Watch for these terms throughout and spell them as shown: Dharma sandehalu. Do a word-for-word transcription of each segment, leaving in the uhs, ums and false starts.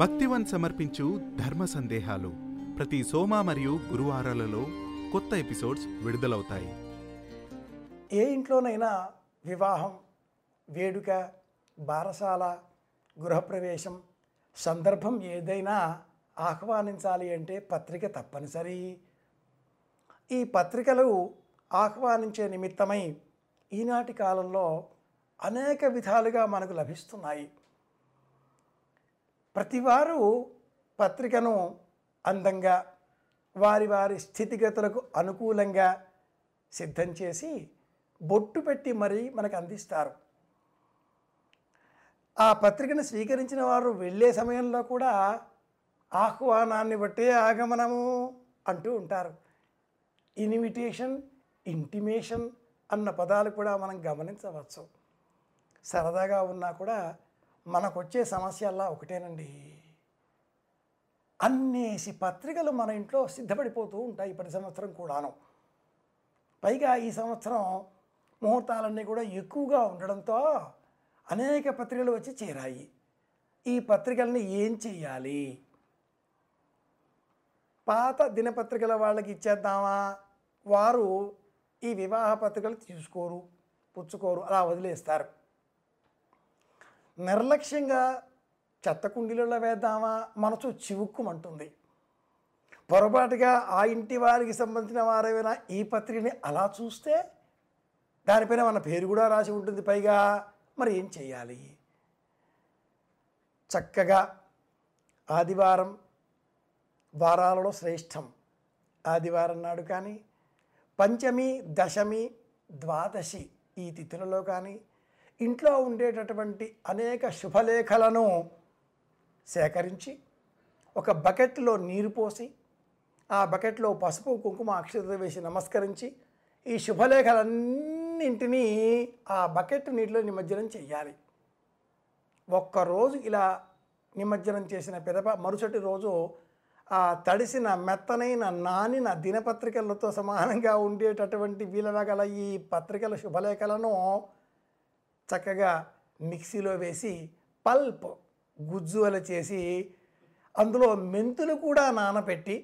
భక్తివన్ సమర్పించు ధర్మ సందేహాలు ప్రతి సోమ మరియు గురువారాలలో కొత్త ఎపిసోడ్స్ విడుదలవుతాయి. ఏ ఇంట్లోనైనా వివాహం, వేడుక, బారసాల, గృహప్రవేశం సందర్భం ఏదైనా ఆహ్వానించాలి అంటే పత్రిక తప్పనిసరి. ఈ పత్రికలు ఆహ్వానించే నిమిత్తమై ఈనాటి కాలంలో అనేక విధాలుగా మనకు లభిస్తున్నాయి. ప్రతివారు పత్రికను అందంగా, వారి వారి స్థితిగతులకు అనుకూలంగా సిద్ధం చేసి బొట్టు పెట్టి మరీ మనకు అందిస్తారు. ఆ పత్రికను స్వీకరించిన వారు వెళ్ళే సమయంలో కూడా ఆహ్వానాన్ని బట్టే ఆగమనము అంటూ ఉంటారు. ఇన్విటేషన్, ఇంటిమేషన్ అన్న పదాలు కూడా మనం గమనించవచ్చు. సరదాగా ఉన్నా కూడా మనకు వచ్చే సమస్యల్లా ఒకటేనండి. అన్నేసి పత్రికలు మన ఇంట్లో సిద్ధపడిపోతూ ఉంటాయి ప్రతి సంవత్సరం కూడాను. పైగా ఈ సంవత్సరం ముహూర్తాలన్నీ కూడా ఎక్కువగా ఉండడంతో అనేక పత్రికలు వచ్చి చేరాయి. ఈ పత్రికల్ని ఏం చేయాలి? పాత దినపత్రికల వాళ్ళకి ఇచ్చేద్దామా? వారు ఈ వివాహ పత్రికలు తీసుకోరు, పుచ్చుకోరు, అలా వదిలేస్తారు. నిర్లక్ష్యంగా చెత్త కుండీలలో వేద్దామా? మనసు చివుక్కుమంటుంది. పొరపాటుగా ఆ ఇంటి వారికి సంబంధించిన వారేమైనా ఈ పత్రికని అలా చూస్తే దానిపైన మన పేరు కూడా రాసి ఉంటుంది. పైగా మరి ఏం చేయాలి? చక్కగా ఆదివారం, వారాలలో శ్రేష్టం ఆదివారం నాడు కానీ, పంచమి, దశమి, ద్వాదశి ఈ తిథులలో కానీ ఇంట్లో ఉండేటటువంటి అనేక శుభలేఖలను సేకరించి ఒక బకెట్లో నీరు పోసి, ఆ బకెట్లో పసుపు, కుంకుమ, అక్షతలు వేసి నమస్కరించి ఈ శుభలేఖలన్నింటినీ ఆ బకెట్ నీటిలో నిమజ్జనం చేయాలి. ఒక్కరోజు ఇలా నిమజ్జనం చేసిన పిదప మరుసటి రోజు ఆ తడిసిన, మెత్తనైన, నానిన దినపత్రికలతో సమానంగా ఉండేటటువంటి వీలగల ఈ పత్రికల శుభలేఖలను చక్కగా మిక్సీలో వేసి పల్ప్ గుజ్జువల చేసి అందులో మెంతులు కూడా నానబెట్టి,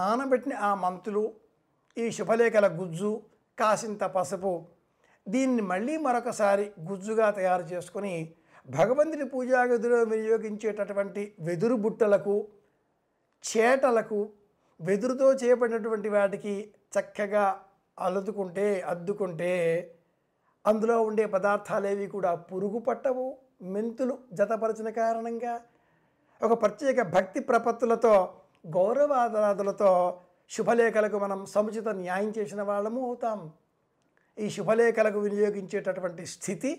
నానబెట్టిన ఆ మెంతులు, ఈ శుభలేఖల గుజ్జు, కాసింత పసుపు, దీన్ని మళ్ళీ మరొకసారి గుజ్జుగా తయారు చేసుకొని భగవంతుని పూజా గదిలో వినియోగించేటటువంటి వెదురు బుట్టలకు, చేటలకు, వెదురుతో చేయబడినటువంటి వాటికి చక్కగా అల్లుకుంటే, అద్దుకుంటే అందులో ఉండే పదార్థాలేవి కూడా పురుగు పట్టవు. మెంతులు జతపరిచిన కారణంగా ఒక ప్రత్యేక భక్తి ప్రపత్తులతో, గౌరవాదరాదులతో శుభలేఖలకు మనం సముచిత న్యాయం చేసిన వాళ్ళము అవుతాం. ఈ శుభలేఖలకు వినియోగించేటటువంటి స్థితి,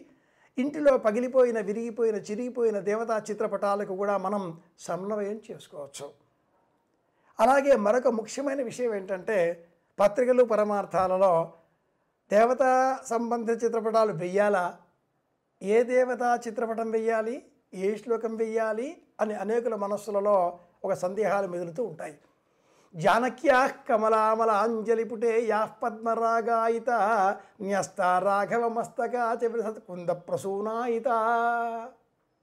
ఇంటిలో పగిలిపోయిన, విరిగిపోయిన, చిరిగిపోయిన దేవతా చిత్రపటాలకు కూడా మనం సమన్వయం చేసుకోవచ్చు. అలాగే మరొక ముఖ్యమైన విషయం ఏంటంటే, పత్రికలు, పరమార్థాలలో దేవతా సంబంధిత చిత్రపటాలు వెయ్యాలా, ఏ దేవతా చిత్రపటం వెయ్యాలి, ఏ శ్లోకం వెయ్యాలి అని అనేకుల మనస్సులలో ఒక సందేహాలు మెదులుతూ ఉంటాయి. జానక్యా కమలామల అంజలిపుటే యాహ్ పద్మరాగాయిత న్యస్త రాఘవ మస్తకా చెబిన కుంద ప్రసూనాయిత.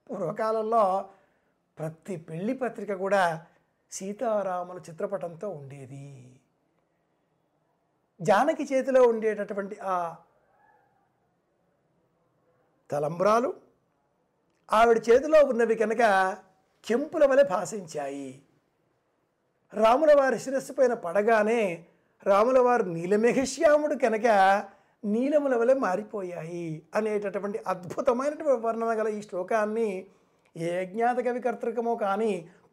పూర్వకాలంలో ప్రతి పెళ్లి పత్రిక కూడా సీతారాముల చిత్రపటంతో ఉండేది. జానకి చేతిలో ఉండేటటువంటి ఆ తలంబ్రాలు ఆవిడ చేతిలో ఉన్నవి కనుక కెంపుల వలె భాసించాయి. రాముల వారి శిరస్సు పైన పడగానే రాముల వారు నీలమేఘశ్యాముడు కనుక నీలముల వలె మారిపోయాయి అనేటటువంటి అద్భుతమైనటువంటి వర్ణన గల ఈ శ్లోకాన్ని ఏ అజ్ఞాత కవి కర్తృకమో కానీ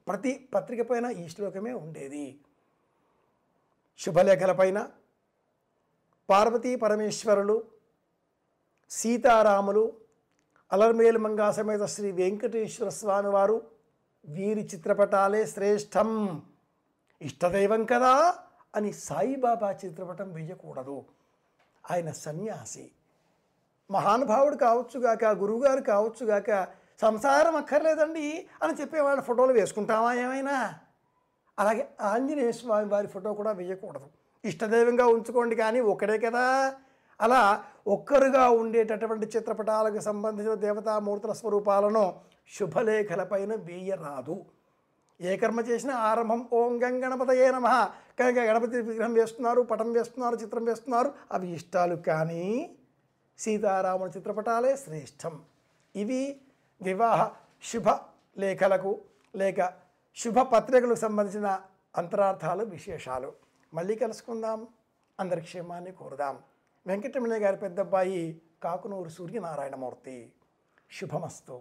ప్రతి పత్రిక పైన ఈ శ్లోకమే ఉండేది. శుభలేఖల పైన పార్వతీ పరమేశ్వరులు, సీతారాములు, అలర్మేలు మంగా సమేత శ్రీ వెంకటేశ్వర స్వామివారు, వీరి చిత్రపటాలే శ్రేష్టం. ఇష్టదైవం కదా అని సాయిబాబా చిత్రపటం వేయకూడదు. ఆయన సన్యాసి, మహానుభావుడు కావచ్చుగాక, గురువుగారు కావచ్చుగాక, సంసారం అక్కర్లేదండి అని చెప్పేవాళ్ళ ఫోటోలు వేసుకుంటామా ఏమైనా? అలాగే ఆంజనేయ స్వామి వారి ఫోటో కూడా వేయకూడదు. ఇష్టదైవంగా ఉంచుకోండి కానీ ఒక్కడే కదా, అలా ఒక్కరుగా ఉండేటటువంటి చిత్రపటాలకు సంబంధించిన దేవతామూర్తుల స్వరూపాలను శుభలేఖలపైన వేయరాదు. ఏ కర్మ చేసినా ఆరంభం ఓం గం గణపతయే నమః. కనుక గణపతి విగ్రహం వేస్తున్నారు, పటం వేస్తున్నారు, చిత్రం వేస్తున్నారు, అవి ఇష్టాలు. కానీ సీతారాముల చిత్రపటాలే శ్రేష్టం. ఇవి వివాహ శుభ లేఖలకు లేక శుభ పత్రికలకు సంబంధించిన అంతరార్థాలు, విశేషాలు. మళ్ళీ కలుసుకుందాం. అందరి క్షేమాన్ని కోరుదాం. వెంకటరమణయ్య గారి పెద్దబ్బాయి కాకునూరు సూర్యనారాయణమూర్తి. శుభమస్తు.